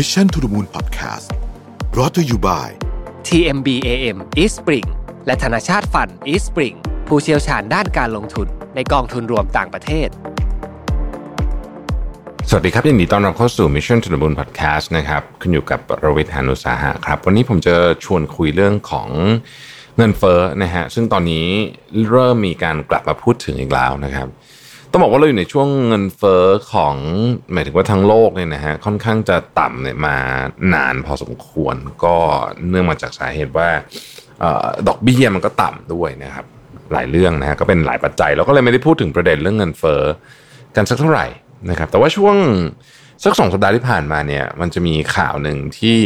Mission to the Moon Podcast brought to you by TMBAM Eastspring และธนาชาติฟัน Eastspring ผู้เชี่ยวชาญด้านการลงทุนในกองทุนรวมต่างประเทศสวัสดีครับยินดีต้อนรับเข้าสู่ Mission to the Moon Podcast นะครับขึ้นอยู่กับรวิทย์ หาญอุตสาหะครับวันนี้ผมจะชวนคุยเรื่องของเงินเฟ้อนะฮะซึ่งตอนนี้เริ่มมีการกลับมาพูดถึงอีกแล้วนะครับต้องบอกว่าเราอยู่ในช่วงเงินเฟ้อของหมายถึงว่าทั้งโลกเนี่ยนะฮะค่อนข้างจะต่ำเนี่ยมานานพอสมควรก็เนื่องมาจากสาเหตุว่าดอกเบี้ยมันก็ต่ำด้วยนะครับหลายเรื่องนะฮะก็เป็นหลายปัจจัยเราก็เลยไม่ได้พูดถึงประเด็นเรื่องเงินเฟ้อกันสักเท่าไหร่นะครับแต่ว่าช่วงสัก2สัปดาห์ที่ผ่านมาเนี่ยมันจะมีข่าวหนึ่งที่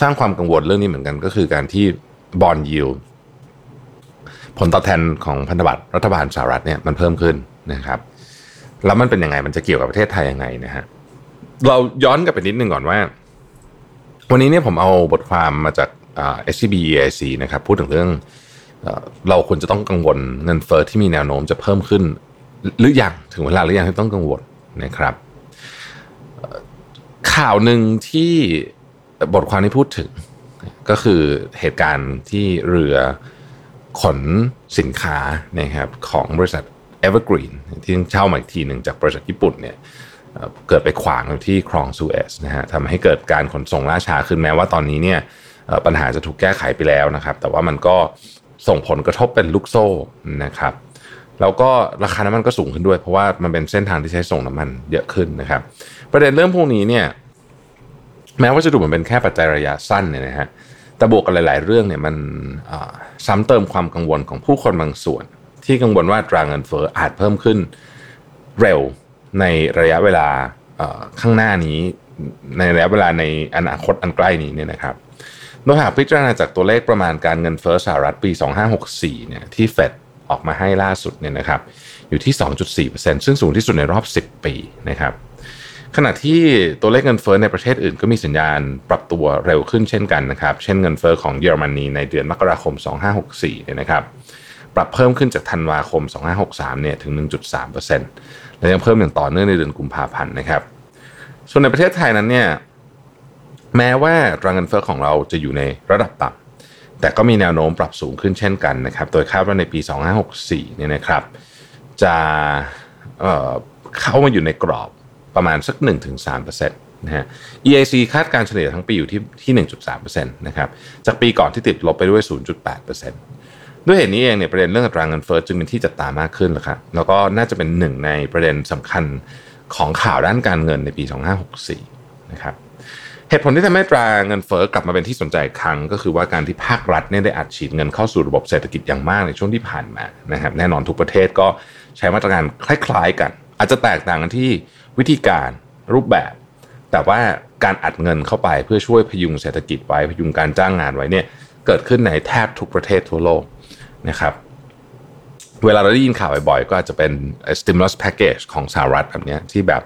สร้างความกังวลเรื่องนี้เหมือนกันก็คือการที่บอนด์ยิลด์ผลตอบแทนของพันธบัตรรัฐบาลสหรัฐเนี่ยมันเพิ่มขึ้นนะครับแล้วมันเป็นยังไงมันจะเกี่ยวกับประเทศไทยยังไงนะฮะเราย้อนกลับไปนิดนึงก่อนว่าวันนี้เนี่ยผมเอาบทความมาจากSCB EIC นะครับพูดถึงเรื่องเราควรจะต้องกังวลเงินเฟ้อที่มีแนวโน้มจะเพิ่มขึ้นหรือยังถึงเวลาหรือยังที่ต้องกังวลนะครับข่าวหนึ่งที่บทความที่พูดถึงก็คือเหตุการณ์ที่เรือขนสินค้านะครับของบริษัท Evergreen ที่เช่ามาอีกทีหนึ่งจากบริษัทญี่ปุ่นเนี่ยเกิดไปขวางที่คลองสุเอซนะฮะทำให้เกิดการขนส่งล่าช้าขึ้นแม้ว่าตอนนี้เนี่ยปัญหาจะถูกแก้ไขไปแล้วนะครับแต่ว่ามันก็ส่งผลกระทบเป็นลูกโซ่นะครับแล้วก็ราคาน้ำมันก็สูงขึ้นด้วยเพราะว่ามันเป็นเส้นทางที่ใช้ส่งน้ำมันเยอะขึ้นนะครับประเด็นเรื่องพวกนี้เนี่ยแม้ว่าจะดูเหมือนเป็นแค่ปัจจัยระยะสั้นเนี่ยนะฮะแต่บวกกับหลายๆเรื่องเนี่ยมันซ้ำเติมความกังวลของผู้คนบางส่วนที่กังวลว่าอัตราเงินเฟ้ออาจเพิ่มขึ้นเร็วในระยะเวลาข้างหน้านี้ในระยะเวลาในอนาคตอันใกล้นี้เนี่ยนะครับโดยหากพิจารณาจากตัวเลขประมาณการเงินเฟ้อสหรัฐปี2564เนี่ยที่ Fedออกมาให้ล่าสุดเนี่ยนะครับอยู่ที่ 2.4% ซึ่งสูงที่สุดในรอบ10ปีนะครับขณะที่ตัวเลขเงินเฟ้อในประเทศอื่นก็มีสัญญาณปรับตัวเร็วขึ้นเช่นกันนะครับเช่นเงินเฟ้อของเยอรมนีในเดือนมกราคม2564เนี่ยนะครับปรับเพิ่มขึ้นจากธันวาคม2563เนี่ยถึง 1.3% และยังเพิ่มอย่างต่อเนื่องในเดือนกุมภาพันธ์นะครับส่วนในประเทศไทยนั้นเนี่ยแม้ว่าอัตราเงินเฟ้อของเราจะอยู่ในระดับต่ำแต่ก็มีแนวโน้มปรับสูงขึ้นเช่นกันนะครับโดยคาดว่าในปี2564เนี่ยนะครับจะเข้ามาอยู่ในกรอบประมาณสัก 1-3% นะฮะ EIC คาดการณ์เฉลี่ยทั้งปีอยู่ที่ 1.3% นะครับจากปีก่อนที่ติดลบไปด้วย 0.8% ด้วยเหตุนี้เองเนี่ยประเด็นเรื่องอัตราเงินเฟ้อจึงเป็นที่จับตามากขึ้นนะครับแล้วก็น่าจะเป็นหนึ่งในประเด็นสำคัญของข่าวด้านการเงินในปี2564นะครับเหตุผลที่ทำให้ตราเงินเฟ้อกลับมาเป็นที่สนใจอีกครั้งก็คือว่าการที่ภาครัฐเนี่ยได้อัดฉีดเงินเข้าสู่ระบบเศรษฐกิจอย่างมากในช่วงที่ผ่านมานะครับแน่นอนทุกประเทศก็ใช้มาตรการคล้ายๆกันอาจจะแตกต่างกันที่วิธีการรูปแบบแต่ว่าการอัดเงินเข้าไปเพื่อช่วยพยุงเศรษฐกิจไว้พยุงการจ้างงานไว้เนี่ยเกิดขึ้นในแทบทุกประเทศทั่วโลกนะครับเวลาเราได้ยินข่าวบ่อยๆก็อาจจะเป็น stimulus package ของสหรัฐแบบนี้ที่แบบ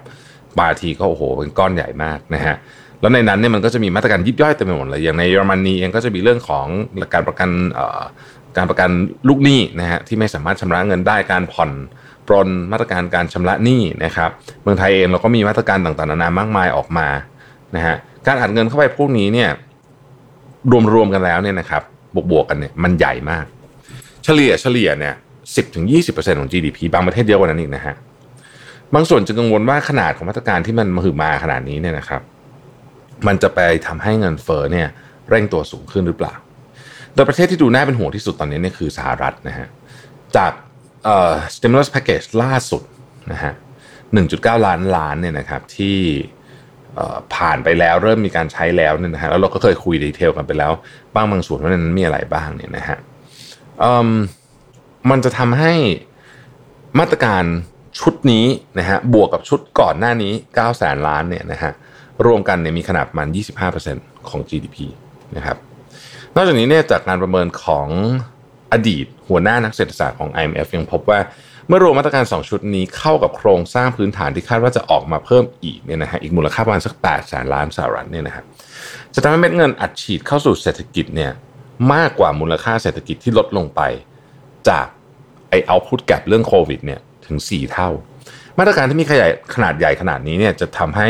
บางทีก็โอ้โหเป็นก้อนใหญ่มากนะฮะแล้วในนั้นเนี่ยมันก็จะมีมาตรการยิบย่อยเต็มไปหมดเลยอย่างในเยอรมนีเองก็จะมีเรื่องของการประกันลูกหนี้นะฮะที่ไม่สามารถชำระเงินได้การผ่อนปรนมาตรการการชำระหนี้นะครับเมืองไทยเองเราก็มีมาตรการต่างๆนานามากมายออกมานะฮะการอัดเงินเข้าไปพวกนี้เนี่ยรวมๆกันแล้วเนี่ยนะครับบวกกันเนี่ยมันใหญ่มากเฉลี่ยเนี่ย 10-20% ของ GDP บางประเทศเยอะกว่านั้นอีกนะฮะบางส่วนจึงกังวลว่าขนาดของมาตรการที่มันมหึมาขนาดนี้เนี่ยนะครับมันจะไปทำให้เงินเฟ้อเนี่ยเร่งตัวสูงขึ้นหรือเปล่าโดยประเทศที่ดูน่าเป็นห่วงที่สุดตอนนี้เนี่ยคือสหรัฐนะฮะจากstimulus package ล่าสุดนะฮะ 1.9 ล้านล้านเนี่ยนะครับที่ผ่านไปแล้วเริ่มมีการใช้แล้วเนี่ยนะฮะแล้วเราก็เคยคุยดีเทลกันไปแล้วบางส่วนว่านั้นมีอะไรบ้างเนี่ยนะฮะมันจะทำให้มาตรการชุดนี้นะฮะบวกกับชุดก่อนหน้านี้ 900,000 ล้านเนี่ยนะฮะรวมกันเนี่ยมีขนาดประมาณ 25% ของ GDP นะครับนอกจากนี้เนี่ยจากการประเมินของอดีตหัวหน้านักเศรษฐศาสตร์ของ IMF ยังพบว่าเมื่อรวมมาตรการ2ชุดนี้เข้ากับโครงสร้างพื้นฐานที่คาดว่าจะออกมาเพิ่มอีกเนี่ยนะฮะอีกมูลค่าประมาณสัก 800,000 ล้านสหรัฐเนี่ยนะครับจะทำให้เม็ดเงินอัดฉีดเข้าสู่เศรษฐกิจเนี่ยมากกว่ามูลค่าเศรษฐกิจที่ลดลงไปจากไอ้เอาท์พุตแก็ปเรื่องโควิดเนี่ยถึง4 เท่า มาตรการที่มีขนาดใหญ่ขนาดนี้เนี่ยจะทำให้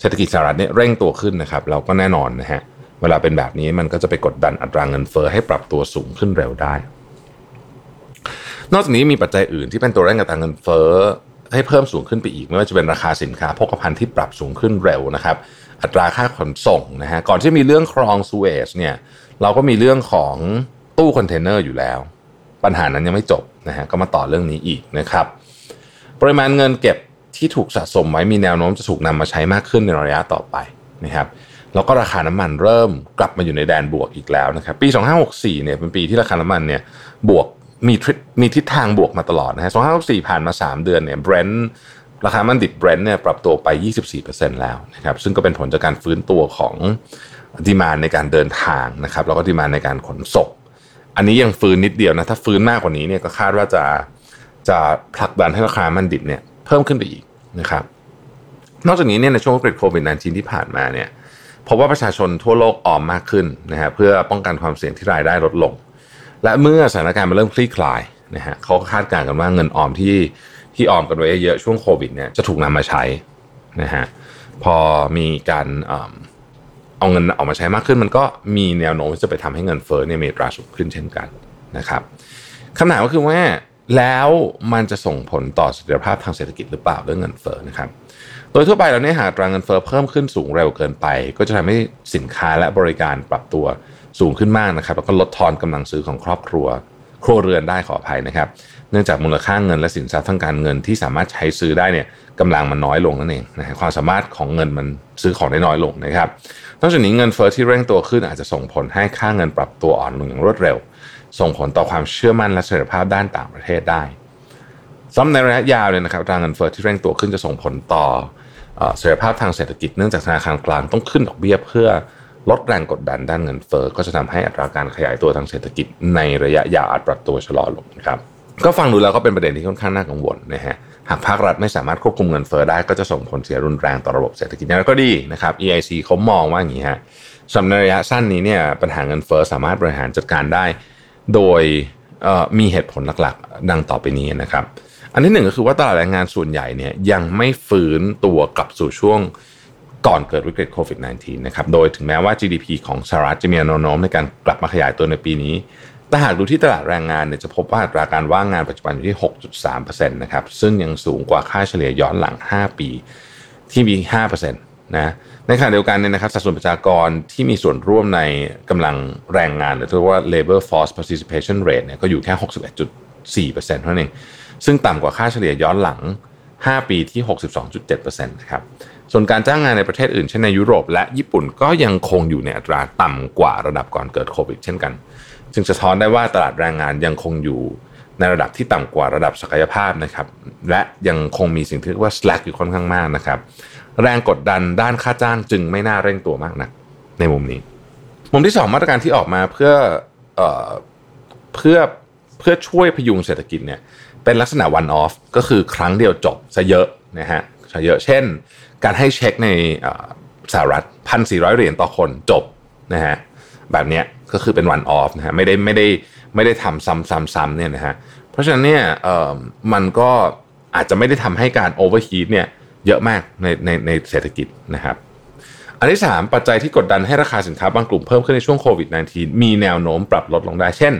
เศรษฐกิจสหรัฐเนี่ยเร่งตัวขึ้นนะครับเราก็แน่นอนนะฮะเวลาเป็นแบบนี้มันก็จะไปกดดันอัตราเงินเฟ้อให้ปรับตัวสูงขึ้นเร็วได้นอกจากนี้มีปัจจัยอื่นที่เป็นตัวเร่งอัตราเงินเฟ้อให้เพิ่มสูงขึ้นไปอีกไม่ว่าจะเป็นราคาสินค้าโภคภัณฑ์ที่ปรับสูงขึ้นเร็วนะครับอัตราค่าขนส่งนะฮะก่อนที่มีเรื่องคลองสุเอซเนี่ยเราก็มีเรื่องของตู้คอนเทนเนอร์อยู่แล้วปัญหานั้นยังไม่จบนะฮะก็มาต่อเรื่องนี้อีกนะครับปริมาณเงินเก็บที่ถูกสะสมไว้มีแนวโน้มจะถูกนำมาใช้มากขึ้นในระยะต่อไปนะครับแล้วก็ราคาน้ำมันเริ่มกลับมาอยู่ในแดนบวกอีกแล้วนะครับปี2564เนี่ยเป็นปีที่ราคาน้ำมันเนี่ยบวกมีทิศทางบวกมาตลอดนะฮะ2564ผ่านมา3เดือนเนี่ย Brent ราคาน้ำมันดิบ Brent เนี่ยปรับตัวไป 24% แล้วนะครับซึ่งก็เป็นผลจากการฟื้นตัวของดีมานด์ในการเดินทางนะครับแล้วก็ดีมานด์ในการขนส่งอันนี้ยังฟื้นนิดเดียวนะถ้าฟื้นมากกว่านี้เนี่ยก็คาดว่าจะผลักดันให้ราคาน้ำมันดิบเนี่ยเพิ่มขึ้นไปอีกนะครับนอกจากนี้เนี่ยในช่วงวิกฤตโควิด-19 ที่ผ่านมาเนี่ยพบว่าประชาชนทั่วโลกออมมากขึ้นนะฮะเพื่อป้องกันความเสี่ยงที่รายได้ลดลงและเมื่อสถานการณ์มันเริ่มคลี่คลายนะฮะเขาคาดการณ์กันว่าเงินออมที่ออมกันไว้เยอะช่วงโควิดเนี่ยจะถูกนำมาใช้นะฮะพอมีการเอาเงินออกมาใช้มากขึ้นมันก็มีแนวโน้มที่จะไปทำให้เงินเฟ้อเนี่ยมีราสูงขึ้นเช่นกันนะครับคำถามก็คือว่าแล้วมันจะส่งผลต่อเสถียรภาพทางเศรษฐกิจหรือเปล่าเรื่องเงินเฟ้อนะครับโดยทั่วไปแล้วเนี่ยหากอัตราเงินเฟ้อเพิ่มขึ้นสูงเร็วเกินไปก็จะทำให้สินค้าและบริการปรับตัวสูงขึ้นมากนะครับแล้วก็ลดทอนกำลังซื้อของครัวเรือนได้ขออภัยนะครับเนื่องจากมูลค่าเงินและสินทรัพย์ทางการเงินที่สามารถใช้ซื้อได้เนี่ยกำลังมันน้อยลงนั่นเองนะความสามารถของเงินมันซื้อของได้น้อยลงนะครับนอกจากนี้เงินเฟ้อที่เร่งตัวขึ้นอาจจะส่งผลให้ค่าเงินปรับตัวอ่อนลงอย่างรวดเร็วส่งผลต่อความเชื่อมั่นและเสถียรภาพด้านต่างประเทศได้ซ้ำในระยะยาวเนี่ยนะครับอัตราเงินเฟ้อที่เร่งตัวขึ้นจะส่งผลต่อเสถียรภาพทางเศรษฐกิจเนื่องจากธนาคารกลางต้องขึ้นดอกเบี้ยเพื่อลดแรงกดดันด้านเงินเฟ้อก็จะทำให้อัตราการขยายตัวทางเศรษฐกิจในระยะยาวอาจปรับตัวชะลอลงนะครับก็ฟังดูแล้วก็เป็นประเด็นที่ค่อนข้างน่ากังวลนะฮะหากภาครัฐไม่สามารถควบคุมเงินเฟ้อได้ก็จะส่งผลเสียรุนแรงต่อระบบเศรษฐกิจอย่างไรก็ดีนะครับ EIC เขามองว่าอย่างนี้ฮะสำหรับในระยะสั้นนี้เนี่ยปัญหาเงินเฟ้อสามารถบริหารจัดการได้โดยมีเหตุผลหลักๆดังต่อไปนี้นะครับอันที่หนึ่งก็คือว่าตลาดแรงงานส่วนใหญ่เนี่ยยังไม่ฟื้นตัวกลับสู่ช่วงก่อนเกิดวิกฤตโควิด -19 นะครับโดยถึงแม้ว่า GDP ของสหรัฐจะมีแนวโน้มในการกลับมาขยายตัวในปีนี้แต่หากดูที่ตลาดแรงงานเนี่ยจะพบว่าอัตราการว่างงานปัจจุบันอยู่ที่ 6.3% นะครับซึ่งยังสูงกว่าค่าเฉลี่ยย้อนหลัง5ปีที่มี 5% นะในขณะเดียวกันเนี่ยนะครับสัดส่วนประชากรที่มีส่วนร่วมในกำลังแรงงานหรือที่เรียกว่า labor force participation rate เนี่ยก็อยู่แค่ 61.4% เท่านั้นเองซึ่งต่ำกว่าค่าเฉลี่ยย้อนหลัง5ปีที่ 62.7% นะครับส่วนการจ้างงานในประเทศอื่นเช่นในยุโรปและญี่ปุ่นก็ยังคงอยู่ในอัตราต่ำกว่าระดับก่อนเกิดโควิดเช่นกันจึงสะท้อนได้ว่าตลาดแรงงานยังคงอยู่ในระดับที่ต่ำกว่าระดับศักยภาพนะครับและยังคงมีสิ่งที่เรียกว่า slack อยู่ค่อนข้างมากนะครับแรงกดดันด้านค่าจ้างจึงไม่น่าเร่งตัวมากนักในมุมนี้มุมที่2มาตรการที่ออกมาเพื่อช่วยพยุงเศรษฐกิจเนี่ยเป็นลักษณะ one off ก็คือครั้งเดียวจบซะเยอะนะฮะซะเยอะเช่นการให้เช็คในสหรัฐ 1,400 เหรียญต่อคนจบนะฮะแบบนี้ก็คือเป็น one off นะฮะไม่ได้ทำซ้ำๆเนี่ยนะฮะเพราะฉะนั้นเนี่ยมันก็อาจจะไม่ได้ทำให้การ overheat เนี่ยเยอะมากในเศรษฐกิจนะครับอันที่3ปัจจัยที่กดดันให้ราคาสินค้าบางกลุ่มเพิ่มขึ้นในช่วงโควิด -19 มีแนวโน้มปรับลดลงได้เช่น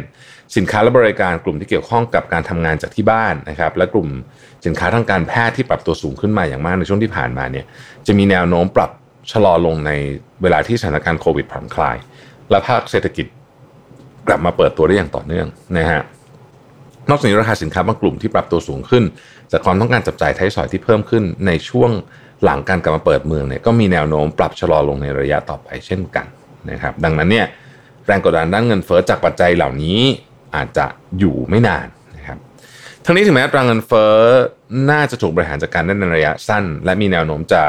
สินค้าและบริการกลุ่มที่เกี่ยวข้องกับการทำงานจากที่บ้านนะครับและกลุ่มสินค้าทางการแพทย์ที่ปรับตัวสูงขึ้นมาอย่างมากในช่วงที่ผ่านมาเนี่ยจะมีแนวโน้มปรับชะลอลงในเวลาที่สถานการณ์โควิดผ่อนคลายและภาคเศรษฐกิจกลับมาเปิดตัวได้อย่างต่อเนื่องนะฮะนอกจากนี้ราคาสินค้าบางกลุ่มที่ปรับตัวสูงขึ้นจากความต้องการจับจ่ายใช้สอยที่เพิ่มขึ้นในช่วงหลังการกลับมาเปิดเมืองเนี่ยก็มีแนวโน้มปรับชะลอลงในระยะต่อไปเช่นกันนะครับดังนั้นเนี่ยแรงกดดันด้านเงินเฟ้อจากปัจจัยเหล่านี้อาจจะอยู่ไม่นานนะครับทั้งนี้ถึงแม้อัตราเงินเฟ้อน่าจะถูกบริหารจัดการได้ในระยะสั้นและมีแนวโน้มจะ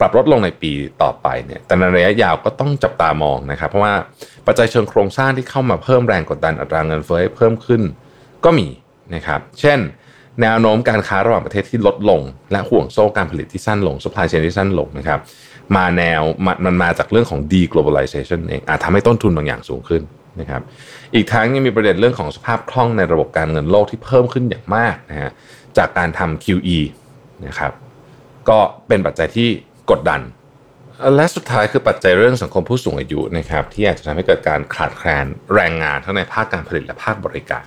ปรับลดลงในปีต่อไปเนี่ยแต่ในระยะยาวก็ต้องจับตามองนะครับเพราะว่าปัจจัยเชิงโครงสร้างที่เข้ามาเพิ่มแรงกดดันอัตราเงินเฟ้อให้เพิ่มขึ้นก็มีนะครับเช่นแนวโน้มการค้าระหว่างประเทศที่ลดลงและห่วงโซ่การผลิตที่สั้นลง supply chain ที่สั้นลงนะครับมันมาจากเรื่องของ deglobalization เองอาจทำให้ต้นทุนบางอย่างสูงขึ้นนะครับอีกทั้งยังมีประเด็นเรื่องของสภาพคล่องในระบบการเงินโลกที่เพิ่มขึ้นอย่างมากนะฮะจากการทำ QE นะครับก็เป็นปัจจัยที่กดดันและสุดท้ายคือปัจจัยเรื่องสังคมผู้สูงอายุนะครับที่อาจจะทำให้เกิดการขาดแคลนแรงงานทั้งในภาคการผลิตและภาคบริการ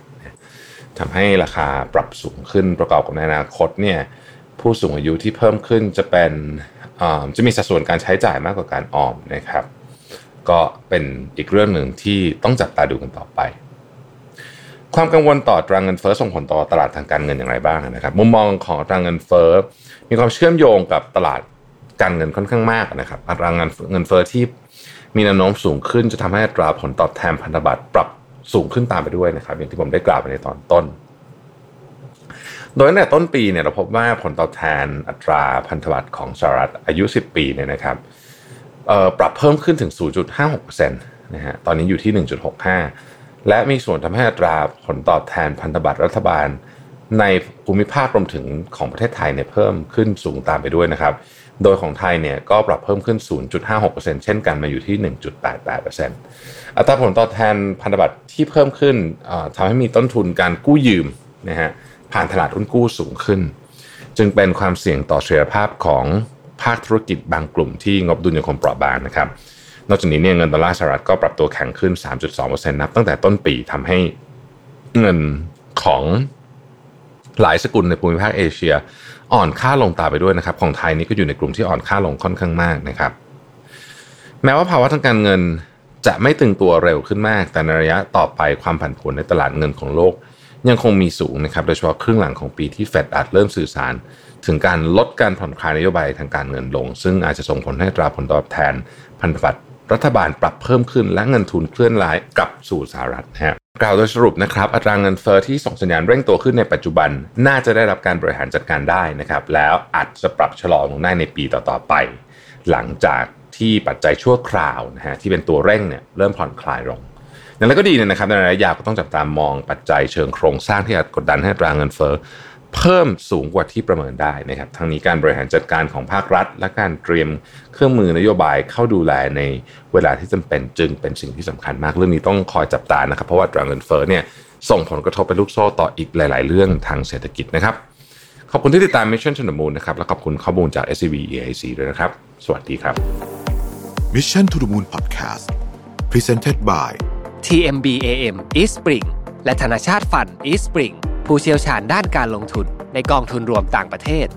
ทำให้ราคาปรับสูงขึ้นประกอบกับในอนาคตเนี่ยผู้สูงอายุที่เพิ่มขึ้นจะมีสัดส่วนการใช้จ่ายมากกว่าการออมนะครับก็เป็นอีกเรื่องหนึ่งที่ต้องจับตาดูกันต่อไปความกังวลต่อตราเงินเฟ้อส่งผลต่อตลาดทางการเงินอย่างไรบ้างนะครับมุมมองของตราเงินเฟ้อมีความเชื่อมโยงกับตลาดการเงินค่อนข้างมากนะครับอัตราเงินเฟ้อที่มีแนวโน้มสูงขึ้นจะทำให้อัตราผลตอบแทนพันธบัตรปรับสูงขึ้นตามไปด้วยนะครับอย่างที่ผมได้กล่าวไปในตอนต้นโดยตั้งแต่ต้นปีเนี่ยเราพบว่าผลตอบแทนอัตราพันธบัตรของสหรัฐอายุ10ปีเนี่ยนะครับปรับเพิ่มขึ้นถึง 0.56% นะฮะตอนนี้อยู่ที่ 1.65 และมีส่วนทำให้อัตราผลตอบแทนพันธบัตรรัฐบาลในภูมิภาครวมถึงของประเทศไทยเนี่ยเพิ่มขึ้นสูงตามไปด้วยนะครับโดยของไทยเนี่ยก็ปรับเพิ่มขึ้น 0.56% เช่นกันมาอยู่ที่ 1.88% อัตราผลตอบแทนพันธบัตรที่เพิ่มขึ้นทำให้มีต้นทุนการกู้ยืมนะฮะผ่านตลาดหุ้นกู้สูงขึ้นจึงเป็นความเสี่ยงต่อเสถียรภาพของภาคธุรกิจบางกลุ่มที่งบดุลยังคงเปราะบางนะครับนอกจากนี้เนี่ยเงินดอลลาร์สหรัฐก็ปรับตัวแข็งขึ้น 3.2% นับตั้งแต่ต้นปีทำให้เงินของหลายสกุลในภูมิภาคเอเชียอ่อนค่าลงตามไปด้วยนะครับของไทยนี่ก็อยู่ในกลุ่มที่อ่อนค่าลงค่อนข้างมากนะครับแม้ว่าภาวะทางการเงินจะไม่ตึงตัวเร็วขึ้นมากแต่ในระยะต่อไปความผันผวนในตลาดเงินของโลกยังคงมีสูงนะครับโดยเฉพาะครึ่งหลังของปีที่ Fed อาจเริ่มสื่อสารถึงการลดการผ่อนคลายนโยบายทางการเงินลงซึ่งอาจจะส่งผลให้อัตราผลตอบแทนพันธบัตรรัฐบาลปรับเพิ่มขึ้นและเงินทุนเคลื่อนย้ายกลับสู่สหรัฐนะครับกล่าวโดยสรุปนะครับอัตราเงินเฟ้อที่ส่งสัญญาณเร่งตัวขึ้นในปัจจุบันน่าจะได้รับการบริหารจัดการได้นะครับแล้วอาจจะปรับชะลอลงได้ในปีต่อๆไปหลังจากที่ปัจจัยชั่วคราวนะฮะที่เป็นตัวเร่งเนี่ยเริ่มผ่อนคลายลงอย่างไรก็ดีเนี่ยนะครับในระยะยาวก็ต้องจับตามองปัจจัยเชิงโครงสร้างที่อาจกดดันให้อัตราเงินเฟ้อเพิ่มสูงกว่าที่ประเมินได้นะครับทั้งนี้การบริหารจัดการของภาครัฐและการเตรียมเครื่องมือนโยบายเข้าดูแลในเวลาที่จำเป็นจึงเป็นสิ่งที่สำคัญมากเรื่องนี้ต้องคอยจับตานะครับเพราะว่าตราเงินเฟ้อเนี่ยส่งผลกระทบเป็นลูกโซ่ต่ออีกหลายๆเรื่องทางเศรษฐกิจนะครับขอบคุณที่ติดตาม Mission to the Moon นะครับและขอบคุณข้อมูลจาก SCB EIC ด้วยนะครับสวัสดีครับ Mission to the Moon Podcast Presented by TMBAM Eastspring และธนาคารฟัน Eastspringผู้เชี่ยวชาญด้านการลงทุนในกองทุนรวมต่างประเทศ